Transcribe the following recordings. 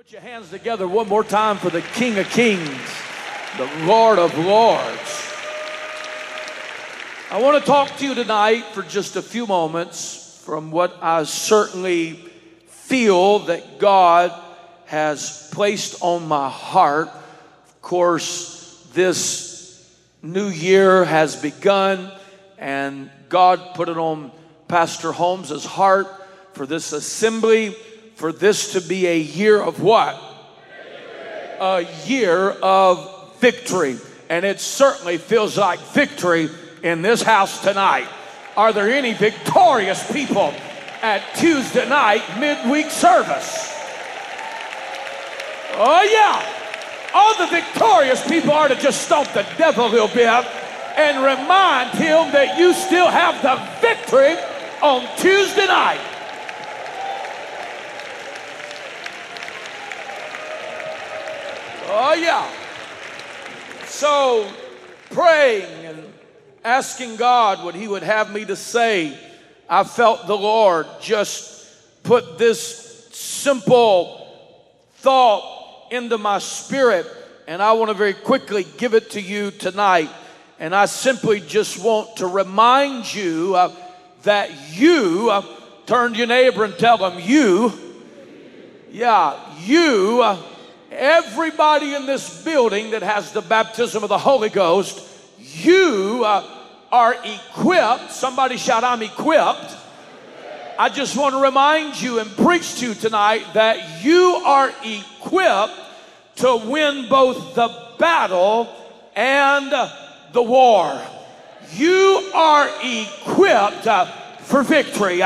Put your hands together one more time for the King of Kings, the Lord of Lords. I want to talk to you tonight for just a few moments from what I certainly feel that God has placed on my heart. Of course, this new year has begun, and God put it on Pastor Holmes' heart for this assembly, for this to be a year of what? A year of victory. And it certainly feels like victory in this house tonight. Are there any victorious people at Tuesday night midweek service? Oh yeah. All the victorious people are to just stomp the devil a little bit and remind him that you still have the victory on Tuesday night. Oh, yeah. So praying and asking God what he would have me to say, I felt the Lord just put this simple thought into my spirit, and I want to very quickly give it to you tonight. And I simply just want to remind you that you, turn to your neighbor and tell them, you, yeah, you, everybody in this building that has the baptism of the Holy Ghost, you are equipped. Somebody shout, I'm equipped. I just want to remind you and preach to you tonight that you are equipped to win both the battle and the war. You are equipped for victory.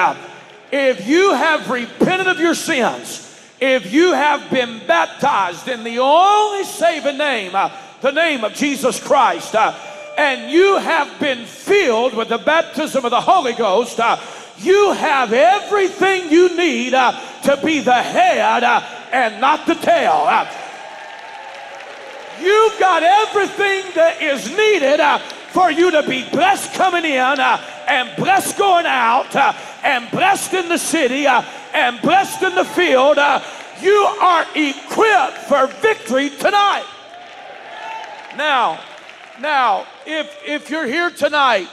If you have repented of your sins, if you have been baptized in the only saving name, the name of Jesus Christ, and you have been filled with the baptism of the Holy Ghost, you have everything you need to be the head and not the tail. You've got everything that is needed for you to be blessed coming in and blessed going out and blessed in the city and blessed in the field. You are equipped for victory tonight. Now, if you're here tonight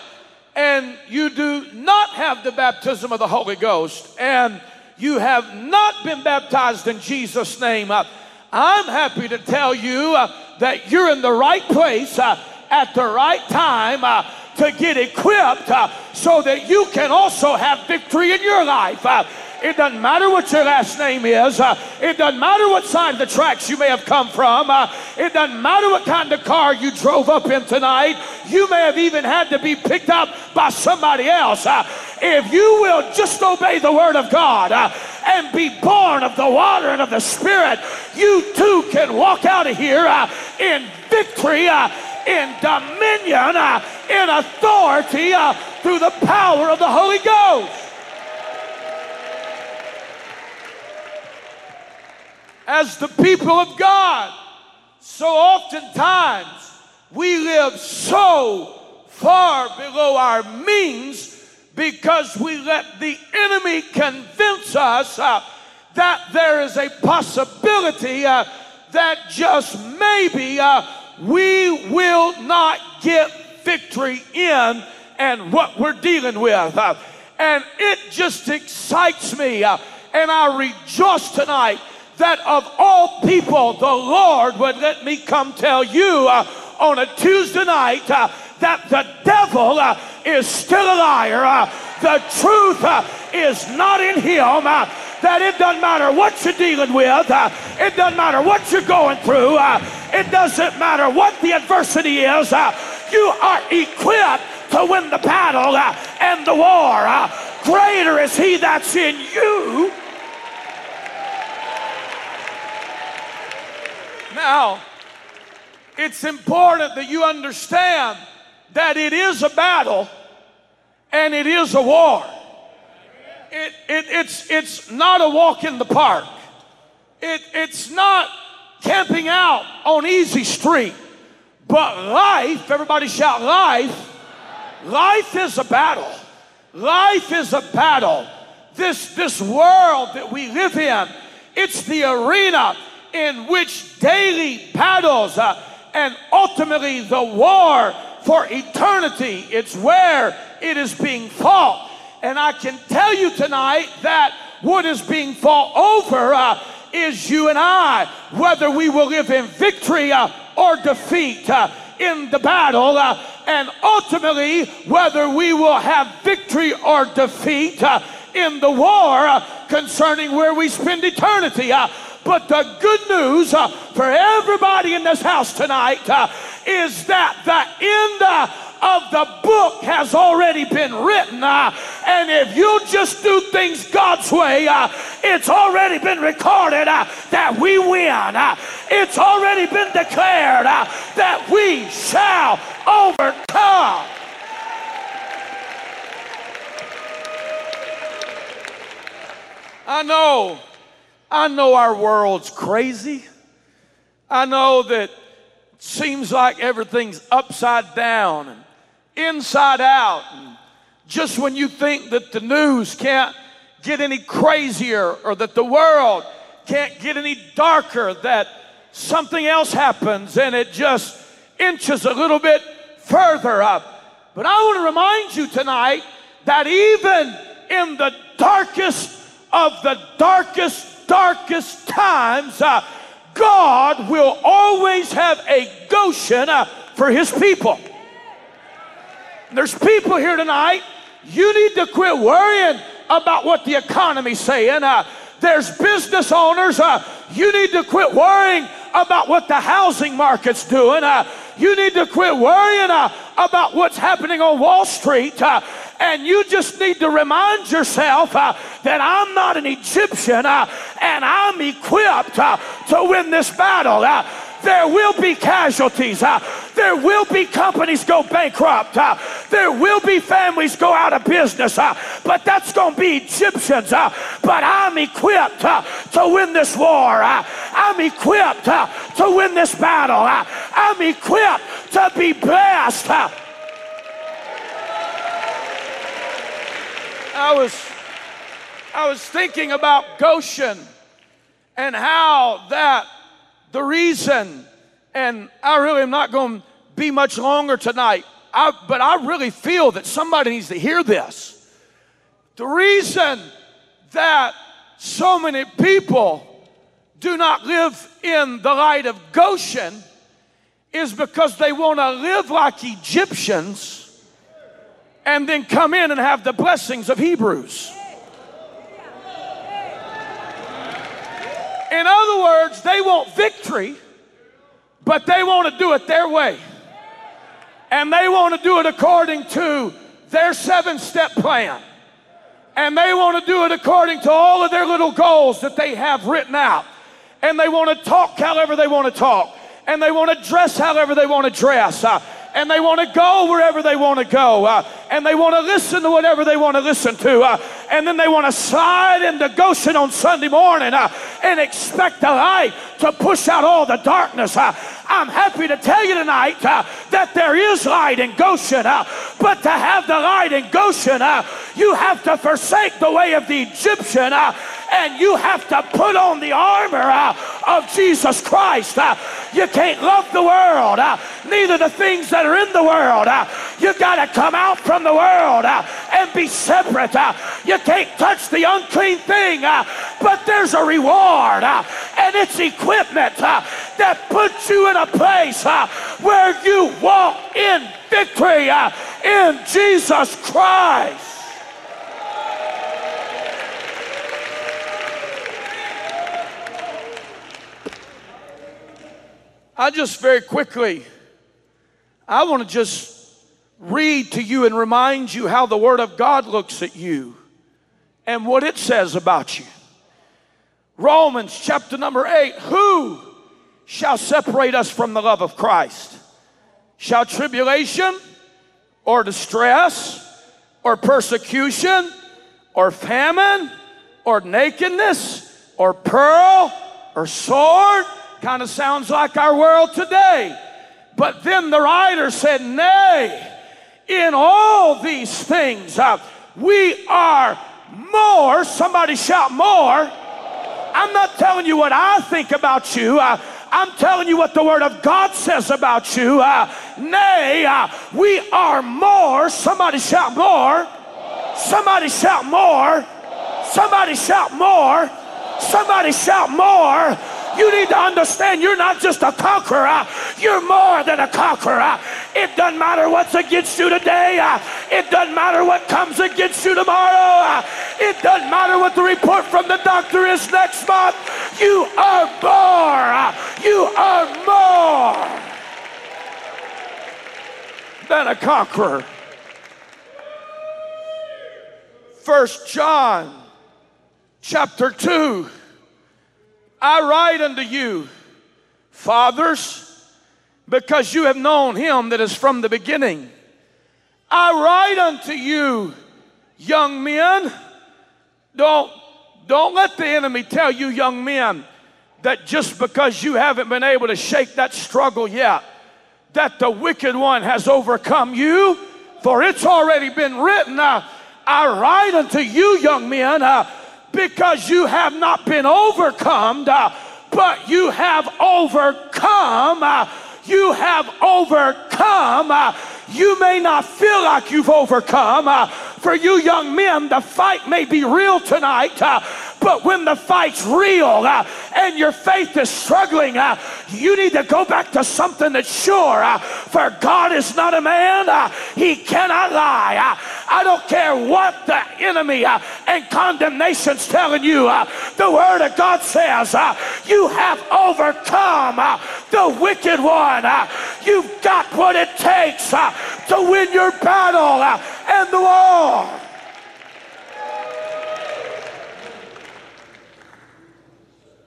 and you do not have the baptism of the Holy Ghost and you have not been baptized in Jesus' name, I'm happy to tell you that you're in the right place at the right time to get equipped so that you can also have victory in your life. It doesn't matter what your last name is. It doesn't matter what side of the tracks you may have come from. It doesn't matter what kind of car you drove up in tonight. You may have even had to be picked up by somebody else. If you will just obey the word of God and be born of the water and of the Spirit, you too can walk out of here in victory, in dominion, in authority, through the power of the Holy Ghost. As the people of God, so oftentimes we live so far below our means because we let the enemy convince us that there is a possibility that just maybe we will not get victory in and what we're dealing with. And it just excites me, and I rejoice tonight that of all people, the Lord would let me come tell you on a Tuesday night that the devil is still a liar. The truth is not in him. That it doesn't matter what you're dealing with. It doesn't matter what you're going through. It doesn't matter what the adversity is. You are equipped to win the battle and the war. Greater is he that's in you. Now, it's important that you understand that it is a battle and it is a war. It's not a walk in the park. It's not camping out on Easy Street. But life, everybody shout life. Life is a battle. Life is a battle. This world that we live in, it's the arena. in which daily battles and ultimately the war for eternity, it's where it is being fought. And I can tell you tonight that what is being fought over is you and I, whether we will live in victory or defeat in the battle, and ultimately whether we will have victory or defeat in the war concerning where we spend eternity. But the good news for everybody in this house tonight is that the end of the book has already been written, and if you'll just do things God's way, it's already been recorded that we win. It's already been declared that we shall overcome. I know our world's crazy. I know that it seems like everything's upside down and inside out. And just when you think that the news can't get any crazier or that the world can't get any darker, that something else happens and it just inches a little bit further up. But I want to remind you tonight that even in the darkest of the darkest times, God will always have a Goshen for his people. And there's people here tonight, you need to quit worrying about what the economy's saying. There's business owners, you need to quit worrying about what the housing market's doing. You need to quit worrying about what's happening on Wall Street. And you just need to remind yourself that I'm not an Egyptian and I'm equipped to win this battle. There will be casualties. There will be companies go bankrupt. There will be families go out of business. But that's going to be Egyptians. But I'm equipped to win this war. I'm equipped to win this battle. I'm equipped to be blessed. I was thinking about Goshen and how that the reason, and I really am not going to be much longer tonight, but I really feel that somebody needs to hear this. The reason that so many people do not live in the light of Goshen is because they want to live like Egyptians and then come in and have the blessings of Hebrews. In other words, they want victory, but they want to do it their way. And they want to do it according to their 7-step plan. And they want to do it according to all of their little goals that they have written out. And they want to talk however they want to talk. And they want to dress however they want to dress. And they want to go wherever they want to go. And they want to listen to whatever they want to listen to. And then they want to slide into Goshen on Sunday morning and expect the light to push out all the darkness. I'm happy to tell you tonight that there is light in Goshen. But to have the light in Goshen, you have to forsake the way of the Egyptian. And you have to put on the armor of Jesus Christ. You can't love the world, neither the things that are in the world. You've got to come out from the world and be separate. You can't touch the unclean thing, but there's a reward, and it's equipment that puts you in a place where you walk in victory in Jesus Christ. I just very quickly, I want to just read to you and remind you how the Word of God looks at you and what it says about you. Romans chapter number 8, who shall separate us from the love of Christ? Shall tribulation or distress or persecution or famine or nakedness or peril or sword? Kind of sounds like our world today. But then the writer said, nay, in all these things we are more, somebody shout more, I'm not telling you what I think about you. I'm telling you what the Word of God says about you. Nay, we are more. Somebody shout more. Somebody shout more. Somebody shout more. Somebody shout more. You need to understand you're not just a conqueror. You're more than a conqueror. It doesn't matter what's against you today. It doesn't matter what comes against you tomorrow. It doesn't matter what the report from the doctor is next month. You are more. You are more than a conqueror. First John chapter 2. I write unto you, fathers, because you have known him that is from the beginning. I write unto you, young men. Don't let the enemy tell you, young men, that just because you haven't been able to shake that struggle yet, that the wicked one has overcome you, for it's already been written. I write unto you, young men, because you have not been overcome, but you have overcome. You have overcome. You may not feel like you've overcome. For you young men, the fight may be real tonight, but when the fight's real and your faith is struggling, you need to go back to something that's sure. For God is not a man. He cannot lie. I don't care what the enemy and condemnation's telling you. The Word of God says you have overcome the wicked one. You've got what it takes to win your battle and the war.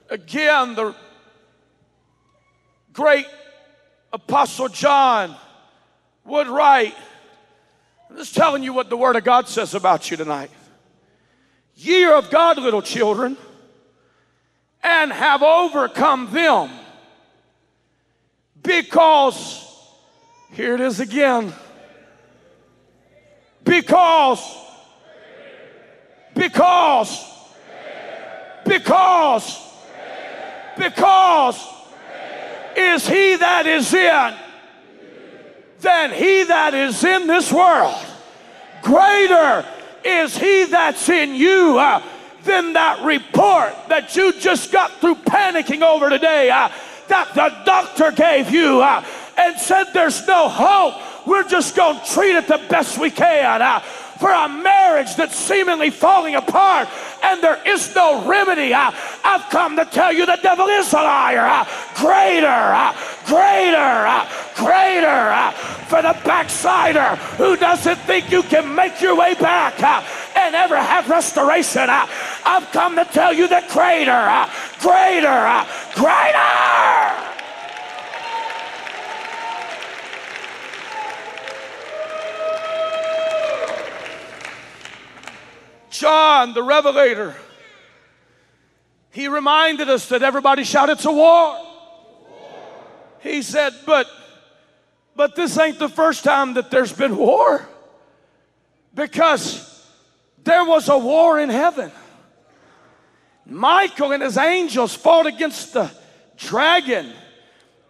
Again, the great Apostle John would write, I'm just telling you what the Word of God says about you tonight. Ye are of God, little children, and have overcome them, because, here it is again, because is he that is in than he that is in this world. Greater is he that's in you than that report that you just got through panicking over today, that the doctor gave you and said there's no hope. We're just going to treat it the best we can. For a marriage that's seemingly falling apart and there is no remedy, I've come to tell you the devil is a liar. Greater for the backslider who doesn't think you can make your way back and ever have restoration. I've come to tell you that greater. John, the Revelator, he reminded us that everybody shouted, it's a war. He said, but this ain't the first time that there's been war, because there was a war in heaven. Michael and his angels fought against the dragon,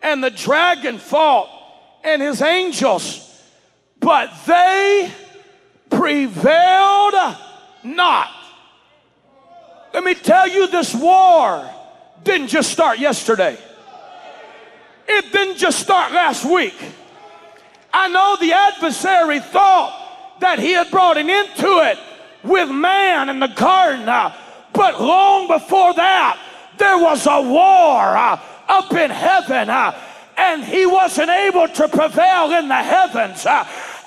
and the dragon fought and his angels, but they prevailed not. Let me tell you, this war didn't just start yesterday. It didn't just start last week. I know the adversary thought that he had brought an end to it with man in the garden, but long before that, there was a war up in heaven, and he wasn't able to prevail in the heavens.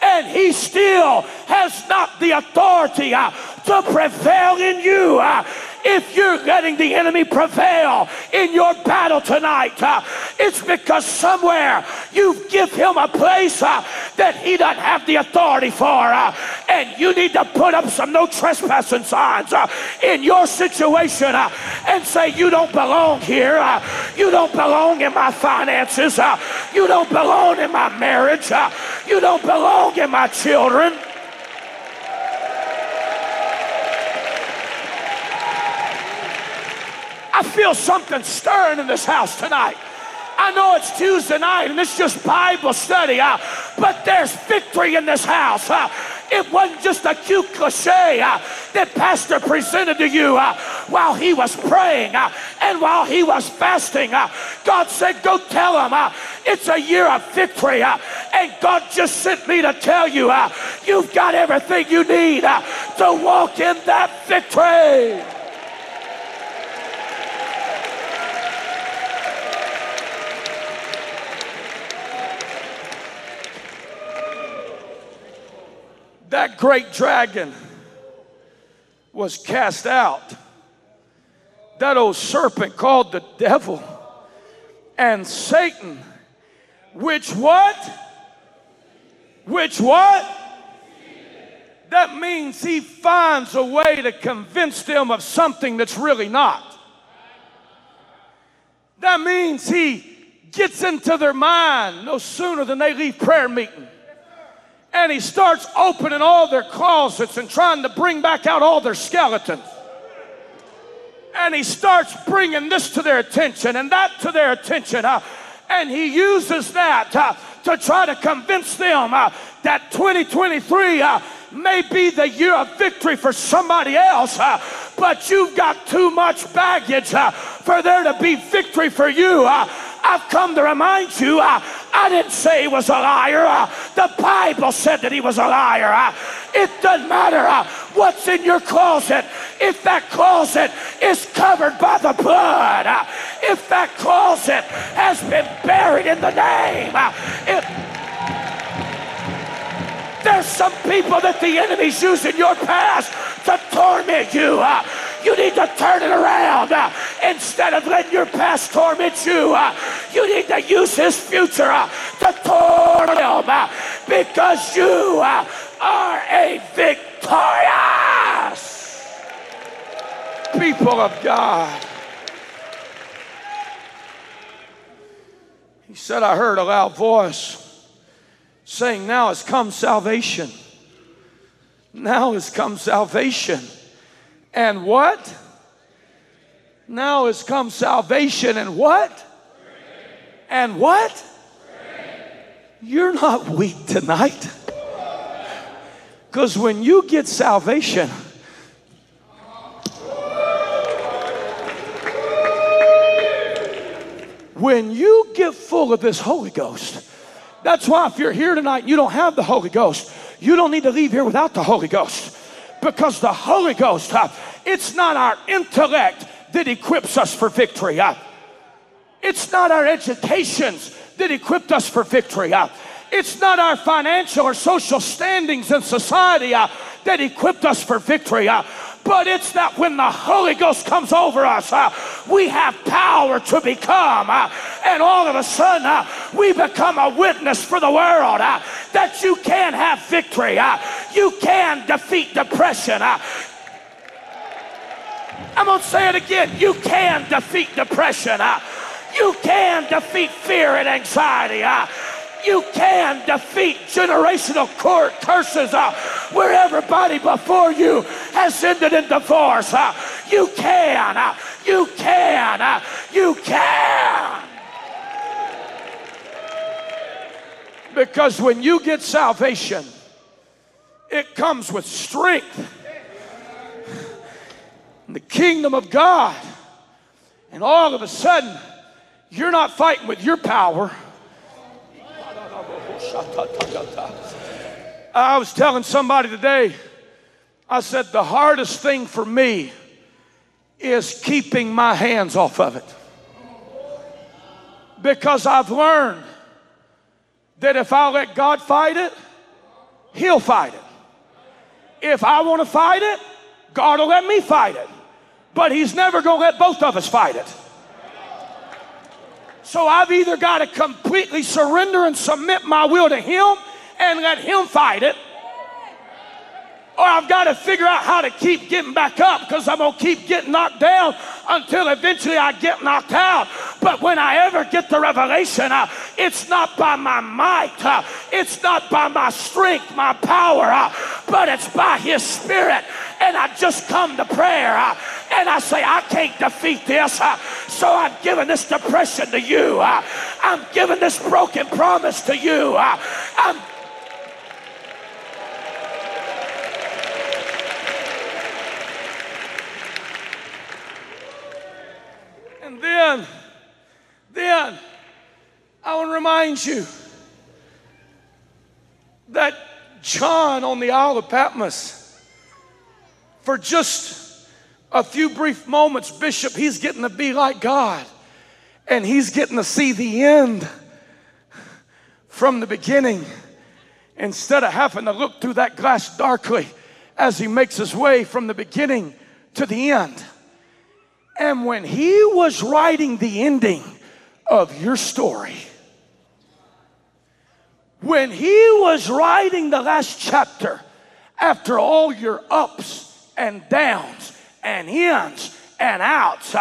And he still has not the authority to prevail in you. If you're letting the enemy prevail in your battle tonight, it's because somewhere you give him a place that he doesn't have the authority for. And you need to put up some no trespassing signs in your situation and say, you don't belong here. You don't belong in my finances. You don't belong in my marriage. You don't belong in my children. I feel something stirring in this house tonight. I know it's Tuesday night and it's just Bible study, but there's victory in this house. It wasn't just a cute cliche that Pastor presented to you while he was praying and while he was fasting. God said, go tell him it's a year of victory. And God just sent me to tell you, you've got everything you need to walk in that victory. That great dragon was cast out. That old serpent called the devil and Satan, which what? Which what? That means he finds a way to convince them of something that's really not. That means he gets into their mind no sooner than they leave prayer meeting. And he starts opening all their closets and trying to bring back out all their skeletons. And he starts bringing this to their attention and that to their attention. And he uses that to try to convince them that 2023 may be the year of victory for somebody else, but you've got too much baggage for there to be victory for you. I've come to remind you, I didn't say he was a liar. The Bible said that he was a liar. It doesn't matter what's in your closet. If that closet is covered by the blood, if that closet has been buried in the name, there's some people that the enemy's using your past to torment you. You need to turn it around. Instead of letting your past torment you, you need to use his future to torment him, because you are a victorious people of God. He said, I heard a loud voice saying, now has come salvation. Now has come salvation. And what? Now has come salvation and what? And what? You're not weak tonight. Because when you get salvation, when you get full of this Holy Ghost, that's why if you're here tonight and you don't have the Holy Ghost, you don't need to leave here without the Holy Ghost. Because the Holy Ghost, it's not our intellect that equips us for victory. It's not our educations that equipped us for victory. It's not our financial or social standings in society that equipped us for victory. But it's that when the Holy Ghost comes over us, we have power to become. And all of a sudden, we become a witness for the world that you can have victory. You can defeat depression. I'm going to say it again. You can defeat depression. You can defeat fear and anxiety. You can defeat generational curses where everybody before you has ended in divorce. You can. You can. You can. Because when you get salvation, it comes with strength. In the kingdom of God. And all of a sudden, you're not fighting with your power. I was telling somebody today, I said the hardest thing for me is keeping my hands off of it. Because I've learned that if I let God fight it, he'll fight it. If I want to fight it, God will let me fight it. But he's never going to let both of us fight it. So I've either got to completely surrender and submit my will to him and let him fight it, or I've got to figure out how to keep getting back up, because I'm going to keep getting knocked down until eventually I get knocked out. But when I ever get the revelation, it's not by my might, it's not by my strength, my power, but it's by his Spirit. And I just come to prayer and I say, I can't defeat this, so I'm giving this depression to you. I'm giving this broken promise to you. And then I want to remind you that John on the Isle of Patmos, for just a few brief moments, Bishop, he's getting to be like God, and he's getting to see the end from the beginning instead of having to look through that glass darkly as he makes his way from the beginning to the end. And when he was writing the ending of your story, when he was writing the last chapter, after all your ups and downs and ins and outs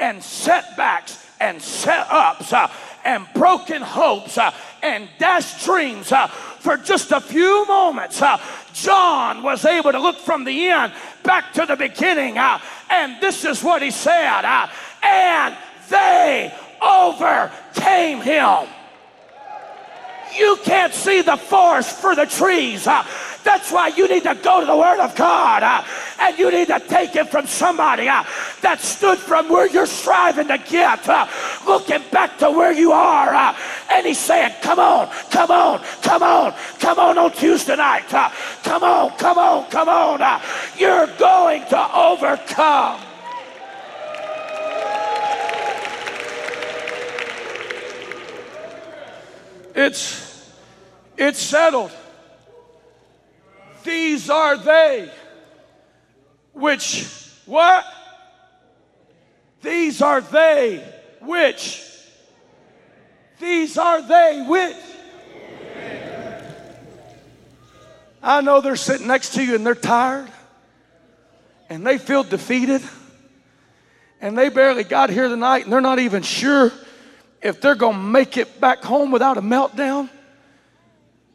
and setbacks and set-ups and broken hopes and dashed dreams, for just a few moments, John was able to look from the end back to the beginning, and this is what he said, and they overcame him. You can't see the forest for the trees. That's why you need to go to the Word of God, and you need to take it from somebody that stood from where you're striving to get, looking back to where you are, and he's saying, come on, come on, come on, come on Tuesday night. Come on, come on, come on. You're going to overcome. It's settled. These are they which, what? These are they which. These are they which. I know they're sitting next to you and they're tired and they feel defeated and they barely got here tonight and they're not even sure if they're going to make it back home without a meltdown.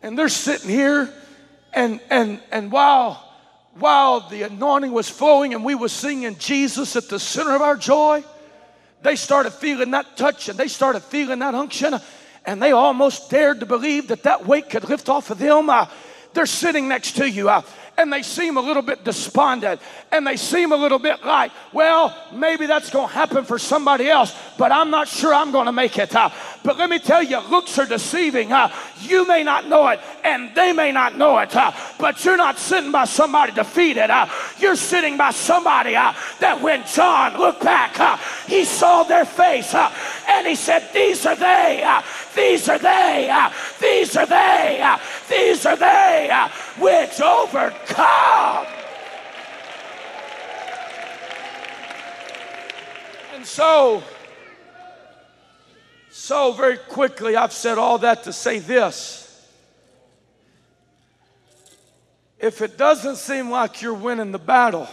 And they're sitting here, and while the anointing was flowing and we were singing Jesus at the center of our joy, they started feeling that touch and they started feeling that unction, and they almost dared to believe that that weight could lift off of them. They're sitting next to you, and they seem a little bit despondent, and they seem a little bit like, well, maybe that's going to happen for somebody else, but I'm not sure I'm going to make it. But let me tell you, looks are deceiving. You may not know it, and they may not know it, but you're not sitting by somebody defeated. You're sitting by somebody that when John looked back, he saw their face, and he said, these are they, these are they, these are they, these are they, which overcome. And so very quickly, I've said all that to say this. If it doesn't seem like you're winning the battle,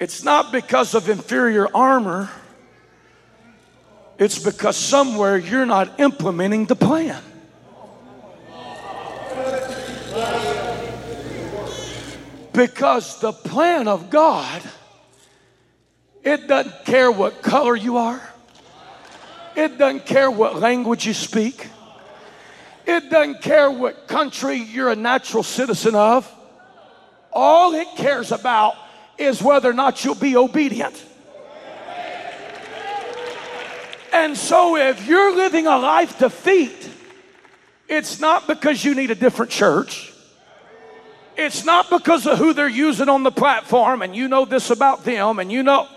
it's not because of inferior armor. It's because somewhere you're not implementing the plan. Because the plan of God, it doesn't care what color you are. It doesn't care what language you speak. It doesn't care what country you're a natural citizen of. All it cares about is whether or not you'll be obedient. And so if you're living a life defeat, it's not because you need a different church. It's not because of who they're using on the platform, and you know this about them, and you know.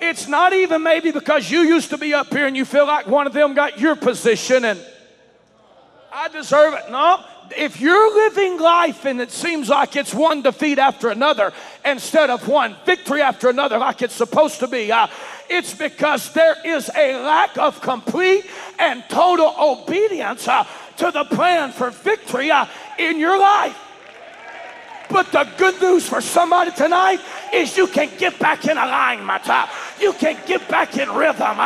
It's not even maybe because you used to be up here and you feel like one of them got your position and I deserve it. No. If you're living life and it seems like it's one defeat after another instead of one victory after another like it's supposed to be, it's because there is a lack of complete and total obedience to the plan for victory in your life. But the good news for somebody tonight is you can get back in alignment. You can get back in rhythm.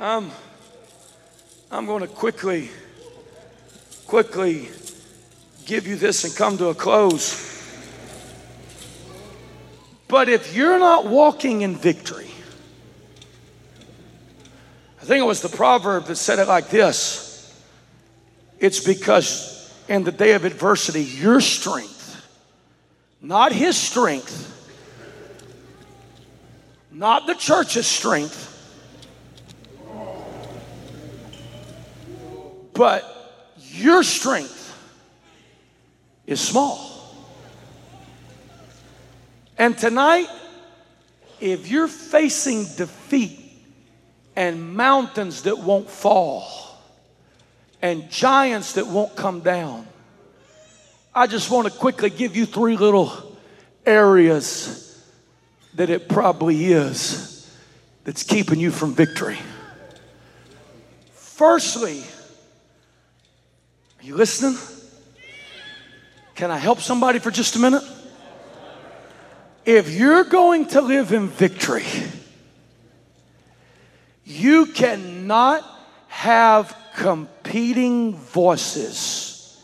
I'm going to quickly give you this and come to a close. But if you're not walking in victory, I think it was the proverb that said it like this. It's because in the day of adversity, your strength, not his strength, not the church's strength, but your strength is small. And tonight, if you're facing defeat and mountains that won't fall and giants that won't come down, I just want to quickly give you three little areas that it probably is that's keeping you from victory. Firstly, are you listening? Can I help somebody for just a minute? If you're going to live in victory, you cannot have competing voices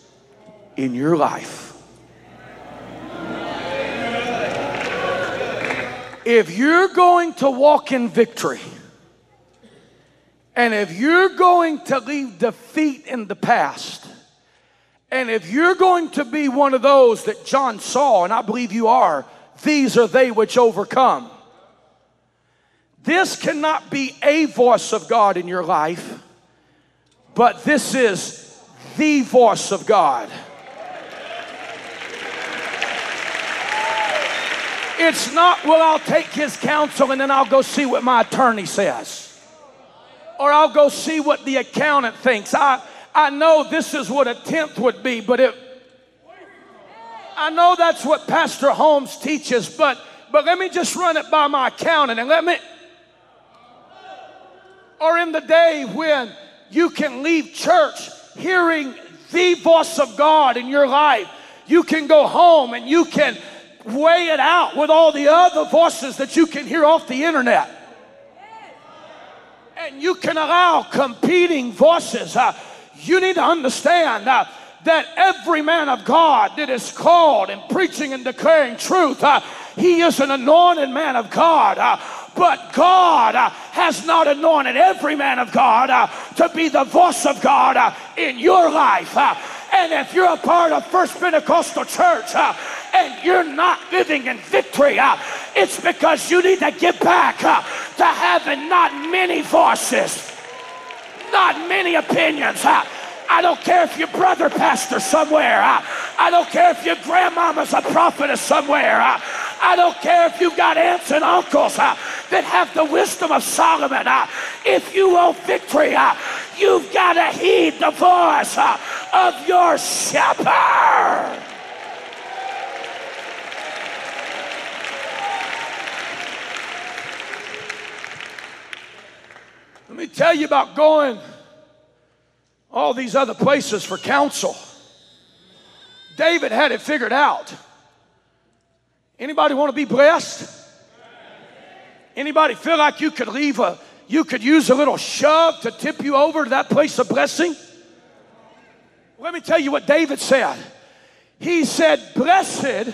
in your life. If you're going to walk in victory, and if you're going to leave defeat in the past, and if you're going to be one of those that John saw, and I believe you are, these are they which overcome. This cannot be a voice of God in your life, but this is the voice of God. It's not, well, I'll take his counsel and then I'll go see what my attorney says. Or I'll go see what the accountant thinks. I know this is what a tenth would be, but it, I know that's what Pastor Holmes teaches, but let me just run it by my accountant and let me. Or in the day when you can leave church hearing the voice of God in your life, you can go home and you can weigh it out with all the other voices that you can hear off the internet. And you can allow competing voices. You need to understand that every man of God that is called and preaching and declaring truth, he is an anointed man of God. But God has not anointed every man of God to be the voice of God in your life. And if you're a part of First Pentecostal Church and you're not living in victory, it's because you need to get back to having not many voices, not many opinions. I don't care if your brother pastor somewhere. I don't care if your grandmama's a prophetess somewhere. I don't care if you've got aunts and uncles that have the wisdom of Solomon. If you want victory, you've got to heed the voice of your shepherd. Let me tell you about going all these other places for counsel. David had it figured out. Anybody want to be blessed? Anybody feel like you could use a little shove to tip you over to that place of blessing? Let me tell you what David said. He said, "Blessed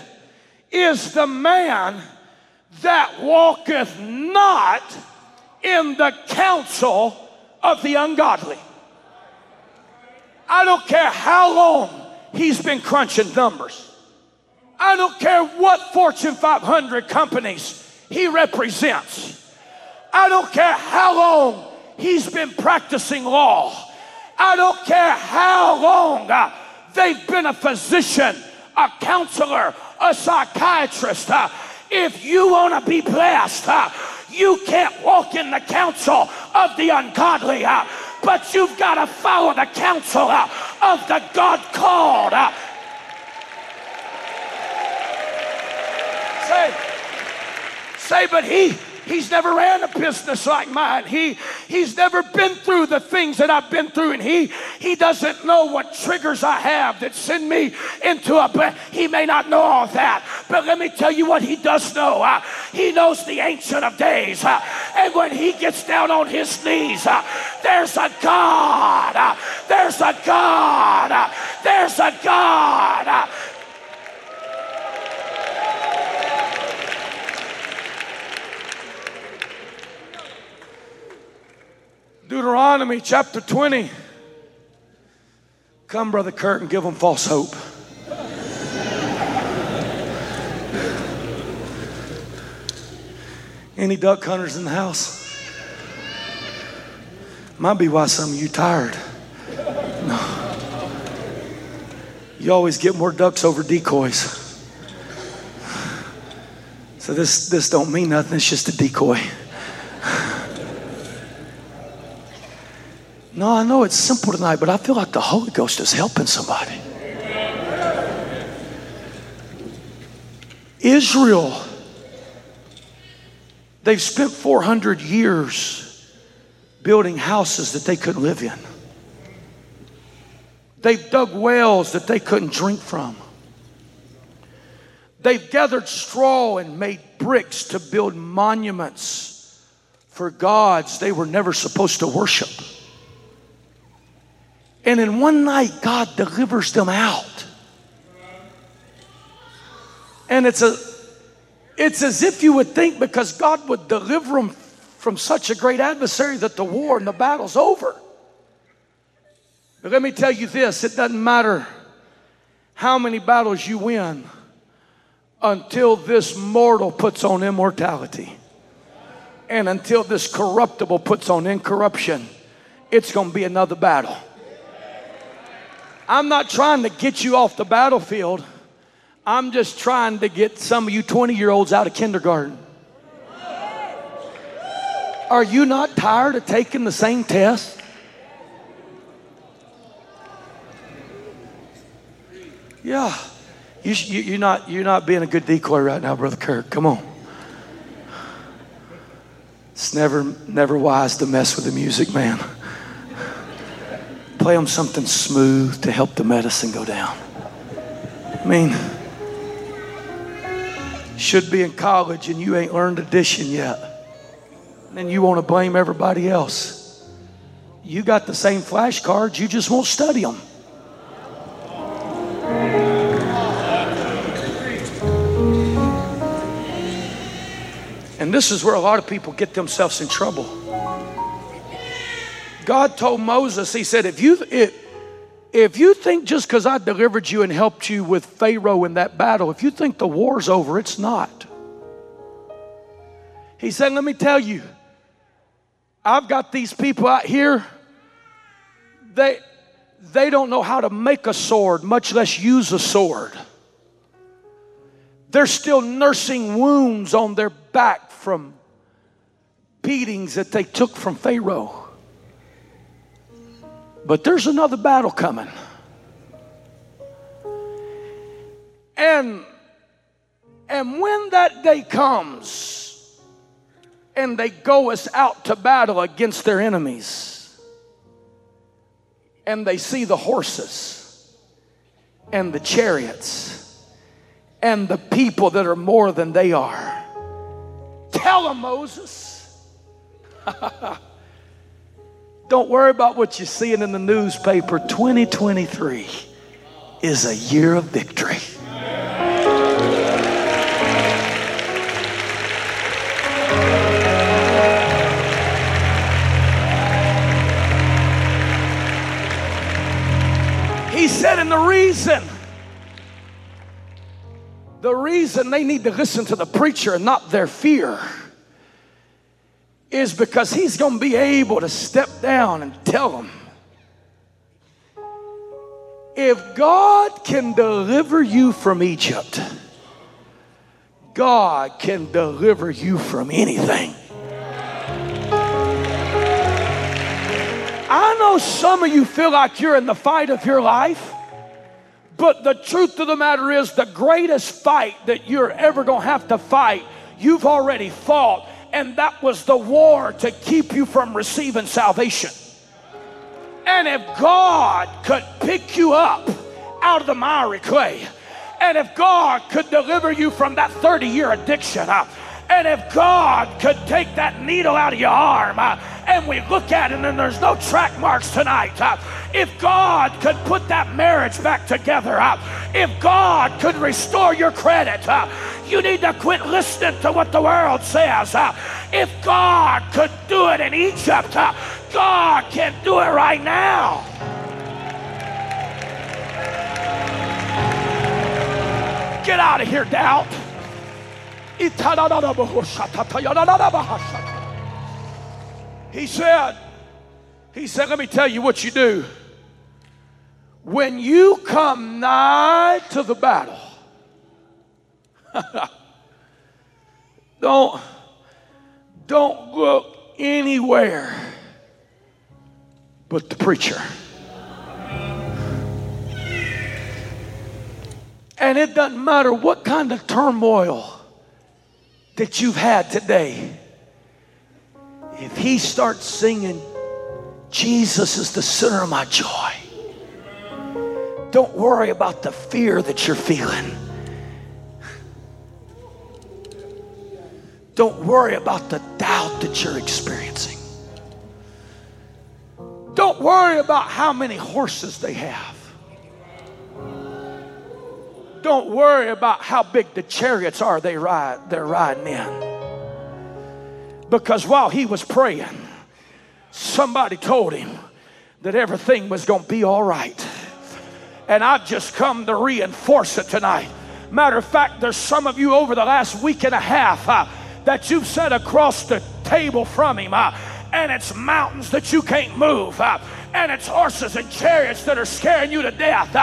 is the man that walketh not in the counsel of the ungodly." I don't care how long he's been crunching numbers. I don't care what Fortune 500 companies he represents. I don't care how long he's been practicing law. I don't care how long they've been a physician, a counselor, a psychiatrist. If you want to be blessed, you can't walk in the counsel of the ungodly. But you've got to follow the counsel of the God called. Say, but he He's never ran a business like mine. He's never been through the things that I've been through, and he doesn't know what triggers I have that send me into a... He may not know all that, but let me tell you what he does know. He knows the Ancient of Days. And when he gets down on his knees, there's a God. There's a God. There's a God. Deuteronomy chapter 20. Come, Brother Kurt, and give them false hope. Any duck hunters in the house? Might be why some of you tired. No. You always get more ducks over decoys. So this don't mean nothing. It's just a decoy. No, I know it's simple tonight, but I feel like the Holy Ghost is helping somebody. Israel, they've spent 400 years building houses that they couldn't live in. They've dug wells that they couldn't drink from. They've gathered straw and made bricks to build monuments for gods they were never supposed to worship. And in one night, God delivers them out. And it's as if you would think, because God would deliver them from such a great adversary, that the war and the battle's over. But let me tell you this, it doesn't matter how many battles you win until this mortal puts on immortality and until this corruptible puts on incorruption, it's going to be another battle. I'm not trying to get you off the battlefield. I'm just trying to get some of you 20-year-olds out of kindergarten. Are you not tired of taking the same test? Yeah. You're not being a good decoy right now, Brother Kirk. Come on. It's never wise to mess with the music, man. Play them something smooth to help the medicine go down. I mean, should be in college and you ain't learned addition yet. And you want to blame everybody else. You got the same flashcards, you just won't study them. And this is where a lot of people get themselves in trouble. God told Moses, he said, if you think just because I delivered you and helped you with Pharaoh in that battle, if you think the war's over, it's not. He said, let me tell you, I've got these people out here. They don't know how to make a sword, much less use a sword. They're still nursing wounds on their back from beatings that they took from Pharaoh. But there's another battle coming. And when that day comes and they go us out to battle against their enemies, and they see the horses and the chariots and the people that are more than they are, tell them, Moses. Don't worry about what you're seeing in the newspaper. 2023 is a year of victory. He said, and the reason they need to listen to the preacher and not their fear is because he's going to be able to step down and tell them, if God can deliver you from Egypt, God can deliver you from anything. I know some of you feel like you're in the fight of your life, but the truth of the matter is the greatest fight that you're ever going to have to fight, you've already fought. and that was the war to keep you from receiving salvation. And if God could pick you up out of the miry clay, and if God could deliver you from that 30-year addiction, and if God could take that needle out of your arm, and we look at it and there's no track marks tonight, if God could put that marriage back together, if God could restore your credit, you need to quit listening to what the world says. If God could do it in Egypt, God can do it right now. Get out of here, doubt. He said, let me tell you what you do. When you come nigh to the battle, don't look anywhere but the preacher. And it doesn't matter what kind of turmoil that you've had today. If he starts singing, Jesus is the center of my joy, don't worry about the fear that you're feeling. Don't worry about the doubt that you're experiencing. Don't worry about how many horses they have. Don't worry about how big the chariots are they're riding in. Because while he was praying, somebody told him that everything was going to be all right. And I've just come to reinforce it tonight. Matter of fact, there's some of you over the last week and a half that you've sat across the table from him. And it's mountains that you can't move. And it's horses and chariots that are scaring you to death.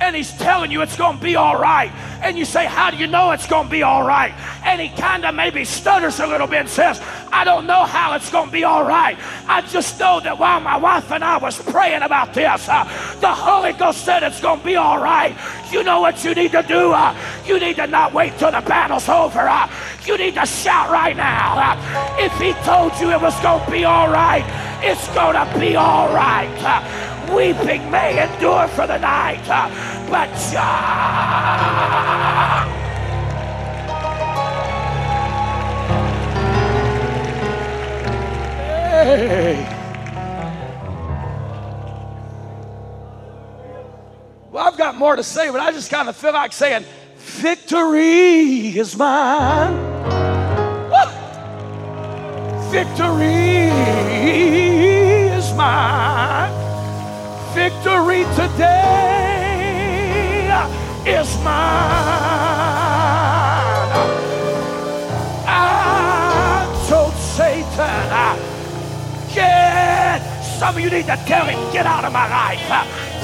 And he's telling you it's going to be all right. And you say, how do you know it's going to be all right? And he kind of maybe stutters a little bit and says, I don't know how it's going to be all right. I just know that while my wife and I was praying about this, the Holy Ghost said it's going to be all right. You know what you need to do? You need to not wait till the battle's over. You need to shout right now. If he told you it was going to be all right, it's going to be all right. Weeping may endure for the night, but Well, I've got more to say, but I just kind of feel like saying, victory is mine. Woo! Victory is mine. Victory today is mine. I told Satan, some of you need to tell him, get out of my life,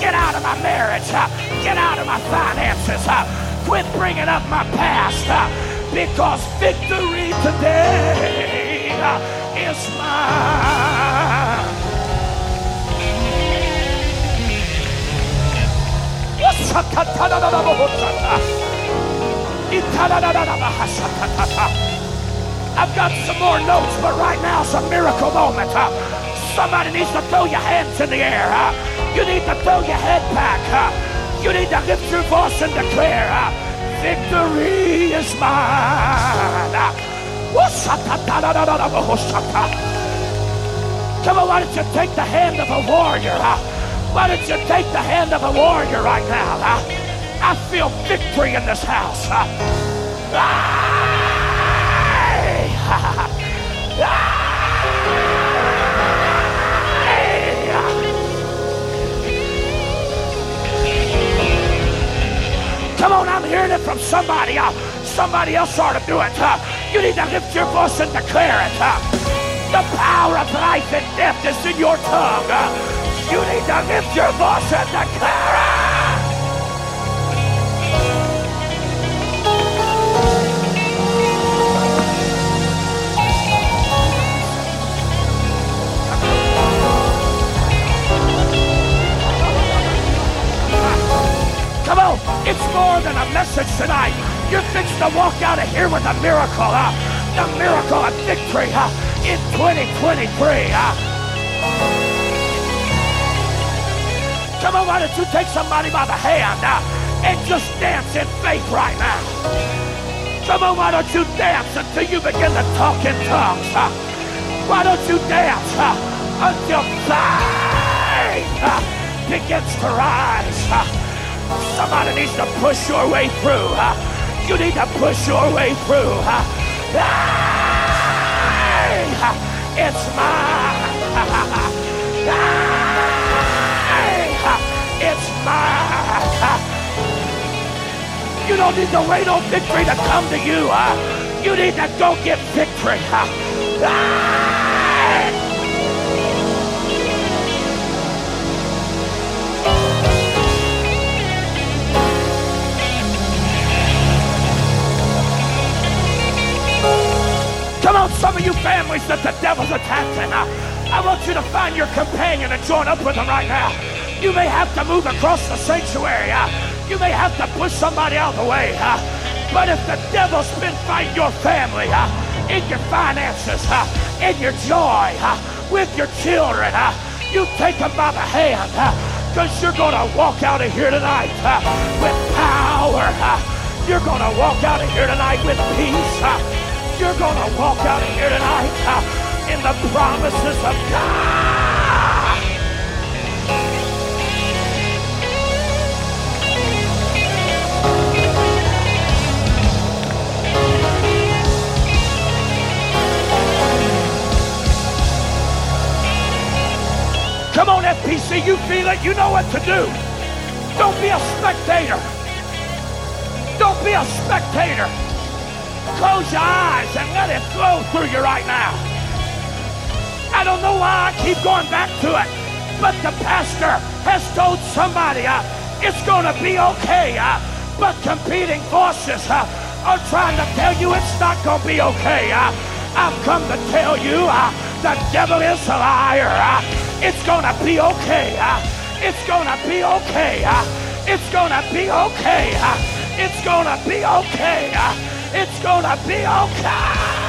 get out of my marriage, get out of my finances, quit bringing up my past, because victory today is mine. I've got some more notes, but right now it's a miracle moment. Somebody needs to throw your hands in the air. You need to throw your head back. You need to lift your voice and declare, victory is mine. Come on, why don't you take the hand of a warrior? Why don't you take the hand of a warrior right now? I feel victory in this house. Come on, I'm hearing it from somebody. Somebody else ought to do it. You need to lift your voice and declare it. The power of life and death is in your tongue. You need to lift your voice and declare it. Come on, it's more than a message tonight. You're fixed to walk out of here with a miracle. the miracle of victory in 2023. Come on, why don't you take somebody by the hand and just dance in faith right now? Come on, why don't you dance until you begin to talk in tongues? Why don't you dance until faith begins to rise? Somebody needs to push your way through. You need to push your way through. It's mine. It's mine. You don't need to wait on victory to come to you. You need to go get victory. Come on, some of you families that the devil's attacking. I want you to find your companion and join up with him right now. You may have to move across the sanctuary. You may have to push somebody out of the way. But if the devil's been fighting your family, in your finances, in your joy, with your children, you take them by the hand, because you're going to walk out of here tonight with power. You're going to walk out of here tonight with peace. You're going to walk out of here tonight in the promises of God. Come on, FPC, you feel it. You know what to do. Don't be a spectator. Don't be a spectator. Close your eyes and let it flow through you right now. I don't know why I keep going back to it, but the pastor has told somebody it's going to be okay, but competing voices are trying to tell you it's not going to be okay. I've come to tell you the devil is a liar. It's going to be okay. It's going to be okay. It's going to be okay. It's going to be okay. It's gonna be okay.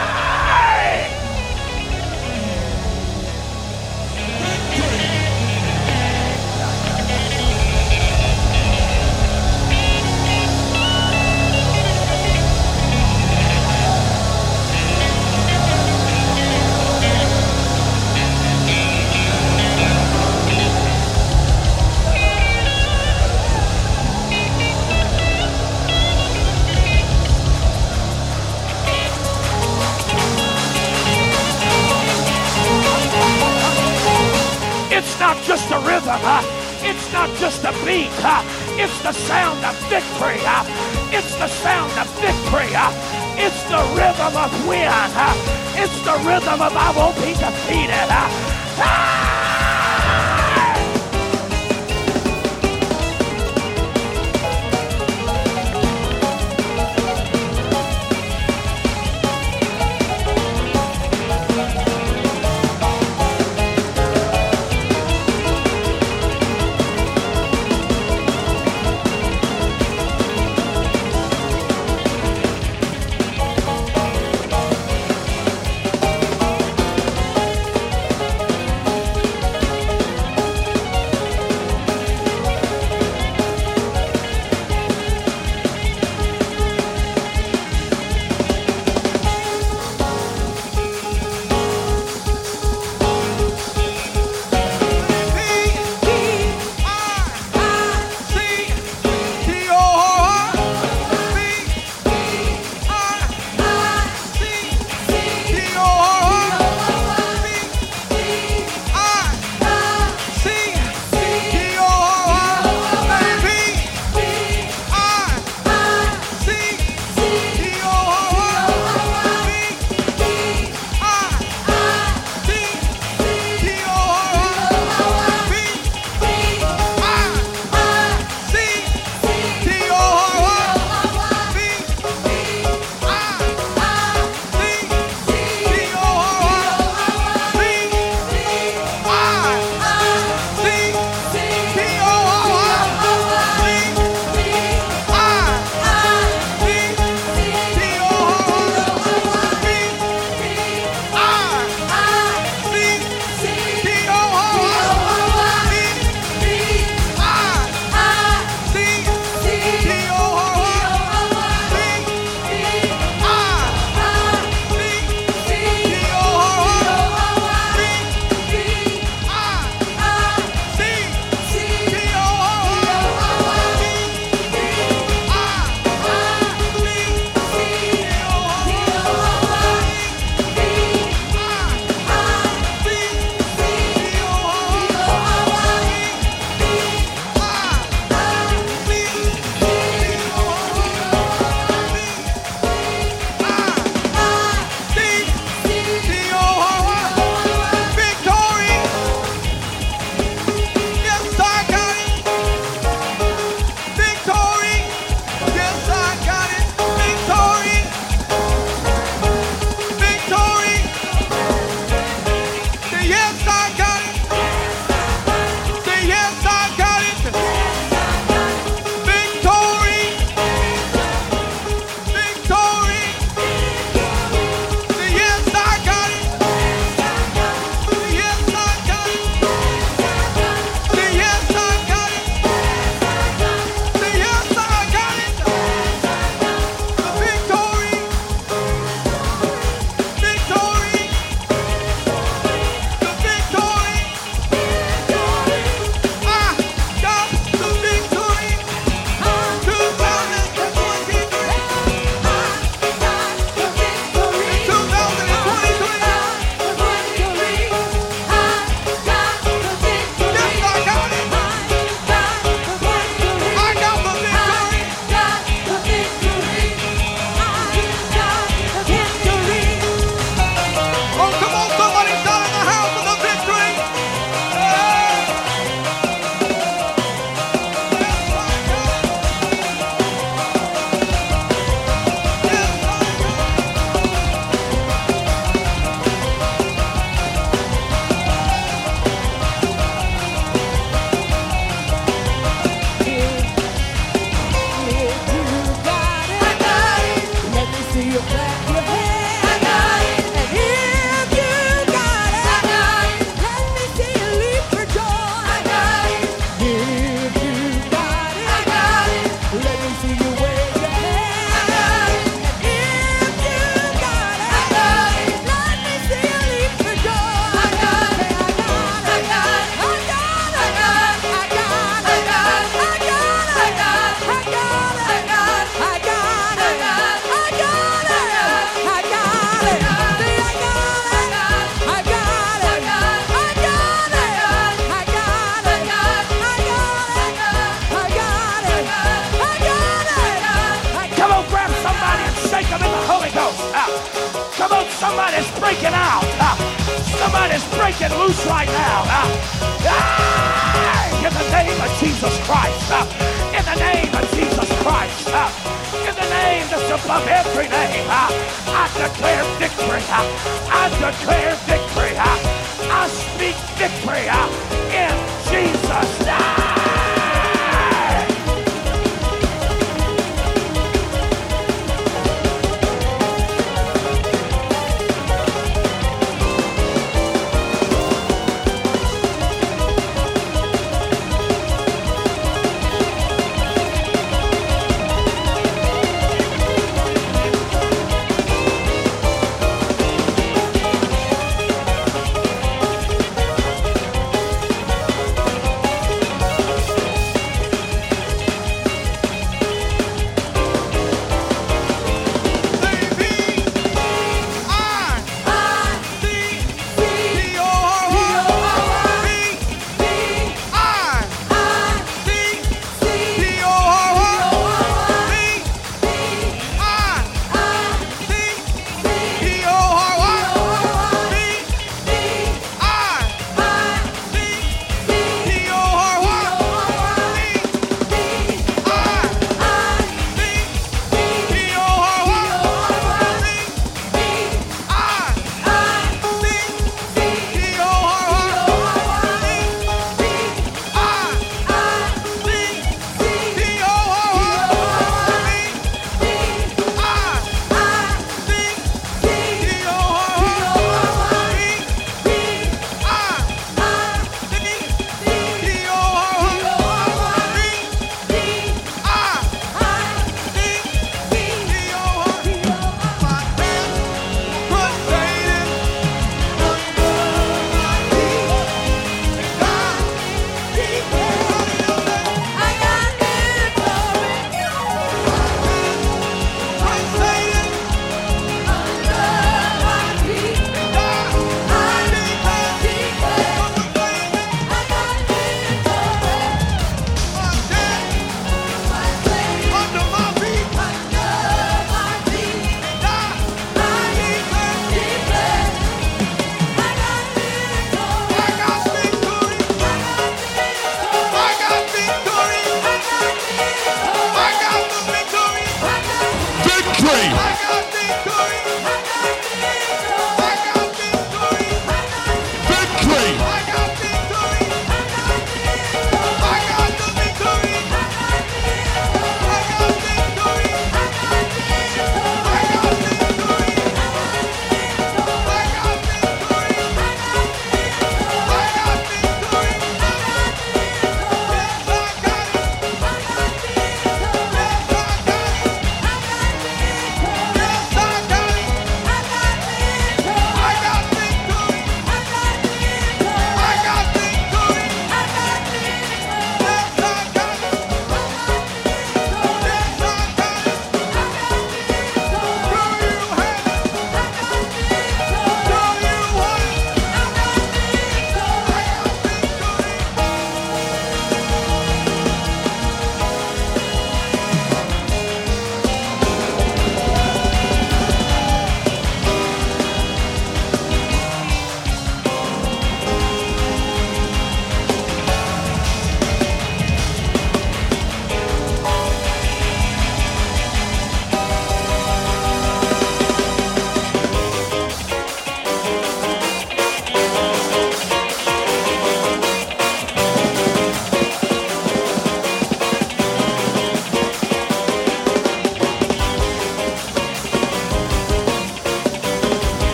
Just a rhythm, it's not just a beat, it's the sound of victory, it's the sound of victory, it's the rhythm of win, it's the rhythm of I won't be defeated. breaking out. Somebody's breaking loose right now. In the name of Jesus Christ. In the name of Jesus Christ. In the name that's above every name. I declare victory. I declare victory. I speak victory in Jesus' name.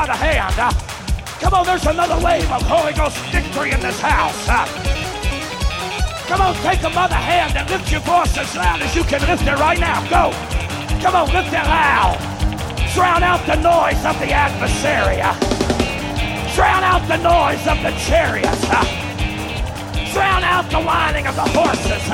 by the hand. Come on, there's another wave of Holy Ghost victory in this house. Come on, take them by the hand and lift your voice as loud as you can lift it right now. Go. Come on, lift it loud. Drown out the noise of the adversary. Drown out the noise of the chariots. Drown out the whining of the horses.